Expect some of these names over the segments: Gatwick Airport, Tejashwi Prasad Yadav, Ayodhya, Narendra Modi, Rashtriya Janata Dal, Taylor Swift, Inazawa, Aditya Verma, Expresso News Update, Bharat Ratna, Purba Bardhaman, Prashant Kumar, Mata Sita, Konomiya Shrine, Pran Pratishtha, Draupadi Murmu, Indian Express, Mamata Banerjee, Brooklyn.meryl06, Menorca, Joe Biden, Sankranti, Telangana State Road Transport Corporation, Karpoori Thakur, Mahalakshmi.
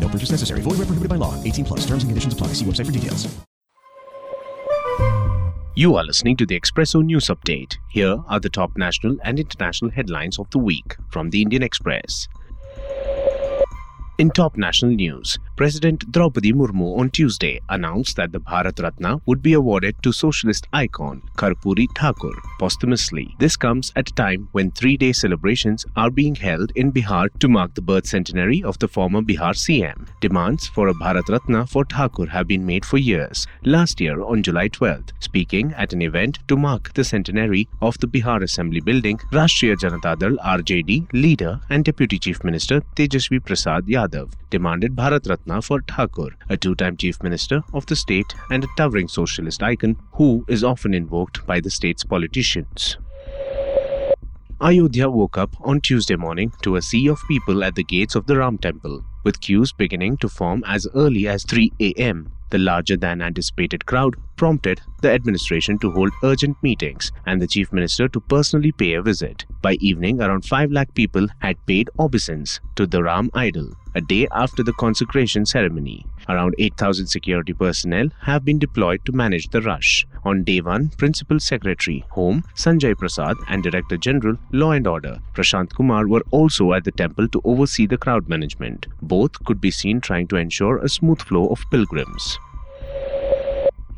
No purchase necessary. Void where prohibited by law. 18 plus. Terms and conditions apply. See website for details. You are listening to the Expresso News Update. Here are the top national and international headlines of the week from the Indian Express. In top national news, President Draupadi Murmu on Tuesday announced that the Bharat Ratna would be awarded to socialist icon Karpoori Thakur posthumously. This comes at a time when three-day celebrations are being held in Bihar to mark the birth centenary of the former Bihar CM. Demands for a Bharat Ratna for Thakur have been made for years. Last year on July 12th, speaking at an event to mark the centenary of the Bihar Assembly building, Rashtriya Janata Dal RJD leader and Deputy Chief Minister Tejashwi Prasad Yadav demanded Bharat Ratna for Thakur, a two-time chief minister of the state and a towering socialist icon who is often invoked by the state's politicians. Ayodhya woke up on Tuesday morning to a sea of people at the gates of the Ram Temple, with queues beginning to form as early as 3 a.m. The larger-than-anticipated crowd prompted the administration to hold urgent meetings and the chief minister to personally pay a visit. By evening, around 5 lakh people had paid obeisance to the Ram idol, a day after the consecration ceremony. Around 8,000 security personnel have been deployed to manage the rush. On day one, Principal Secretary Home Sanjay Prasad and Director General Law and Order Prashant Kumar were also at the temple to oversee the crowd management. Both could be seen trying to ensure a smooth flow of pilgrims.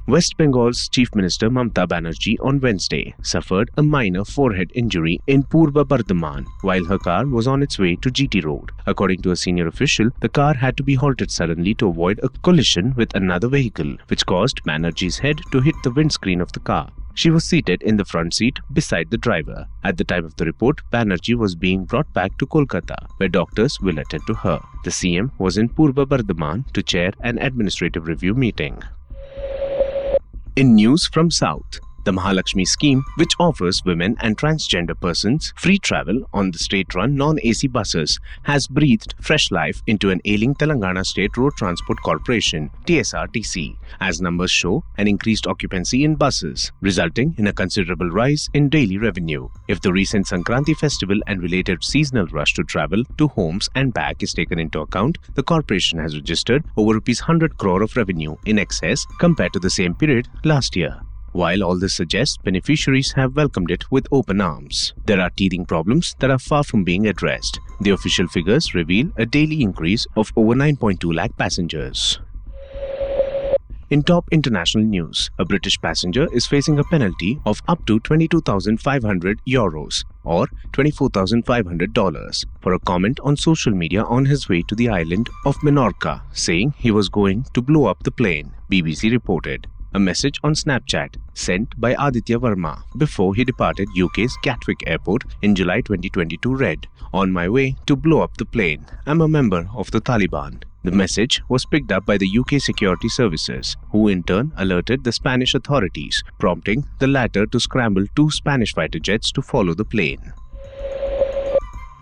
West Bengal's Chief Minister Mamata Banerjee on Wednesday suffered a minor forehead injury in Purba Bardhaman while her car was on its way to GT Road. According to a senior official, the car had to be halted suddenly to avoid a collision with another vehicle, which caused Banerjee's head to hit the windscreen of the car. She was seated in the front seat beside the driver. At the time of the report, Banerjee was being brought back to Kolkata, where doctors will attend to her. The CM was in Purba Bardhaman to chair an administrative review meeting. In news from South, the Mahalakshmi scheme, which offers women and transgender persons free travel on the state-run non-AC buses, has breathed fresh life into an ailing Telangana State Road Transport Corporation (TSRTC), as numbers show an increased occupancy in buses, resulting in a considerable rise in daily revenue. If the recent Sankranti festival and related seasonal rush to travel to homes and back is taken into account, the corporation has registered over ₹100 crore of revenue in excess compared to the same period last year. While all this suggests beneficiaries have welcomed it with open arms, there are teething problems that are far from being addressed. The official figures reveal a daily increase of over 9.2 lakh passengers. In top international news, a British passenger is facing a penalty of up to €22,500 or $24,500 for a comment on social media on his way to the island of Menorca, saying he was going to blow up the plane, BBC reported. A message on Snapchat sent by Aditya Verma before he departed UK's Gatwick Airport in July 2022 read, "On my way to blow up the plane, I'm a member of the Taliban." The message was picked up by the UK security services, who in turn alerted the Spanish authorities, prompting the latter to scramble two Spanish fighter jets to follow the plane.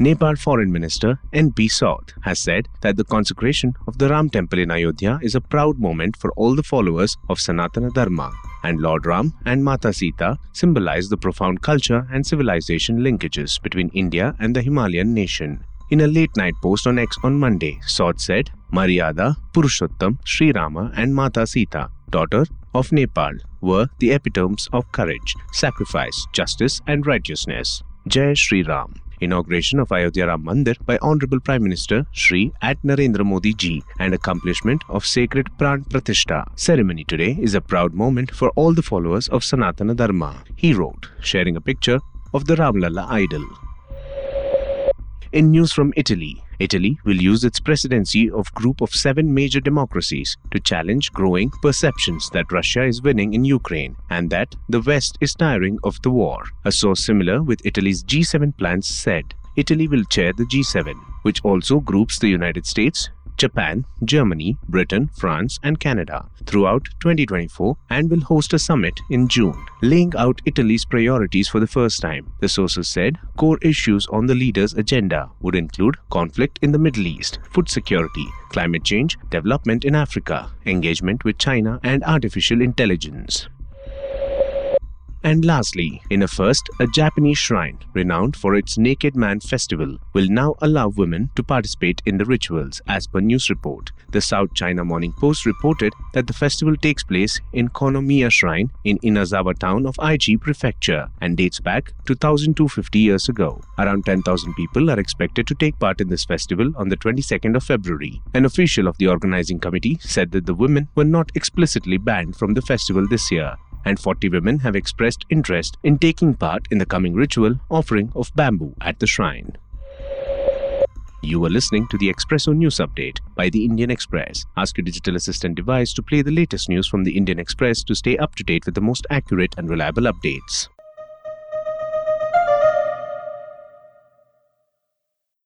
Nepal Foreign Minister N.P. Sauth has said that the consecration of the Ram Temple in Ayodhya is a proud moment for all the followers of Sanatana Dharma, and Lord Ram and Mata Sita symbolize the profound culture and civilization linkages between India and the Himalayan nation. In a late-night post on X on Monday, Sauth said, "Maryada, Purushottam, Sri Rama and Mata Sita, daughter of Nepal, were the epitomes of courage, sacrifice, justice and righteousness. Jai Shri Ram." inauguration of Ayodhya Ram Mandir by Honorable Prime Minister Shri at Narendra Modi ji and accomplishment of sacred Pran Pratishtha ceremony today is a proud moment for all the followers of Sanatana Dharma, he wrote, sharing a picture of the Ramlala idol. In news from Italy, Italy will use its presidency of Group of 7 major democracies to challenge growing perceptions that Russia is winning in Ukraine and that the West is tiring of the war, a source similar with Italy's G7 plans said. Italy will chair the G7, which also groups the United States, Japan, Germany, Britain, France and Canada throughout 2024 and will host a summit in June, laying out Italy's priorities for the first time. The sources said core issues on the leaders' agenda would include conflict in the Middle East, food security, climate change, development in Africa, engagement with China and artificial intelligence. And lastly, in a first, a Japanese shrine, renowned for its Naked Man Festival, will now allow women to participate in the rituals, as per news report. The South China Morning Post reported that the festival takes place in Konomiya Shrine in Inazawa town of Aichi Prefecture and dates back to 1,250 years ago. Around 10,000 people are expected to take part in this festival on the 22nd of February. An official of the organizing committee said that the women were not explicitly banned from the festival this year, and 40 women have expressed interest in taking part in the coming ritual offering of bamboo at the shrine. You are listening to the Expresso News Update by the Indian Express. Ask your digital assistant device to play the latest news from the Indian Express to stay up to date with the most accurate and reliable updates.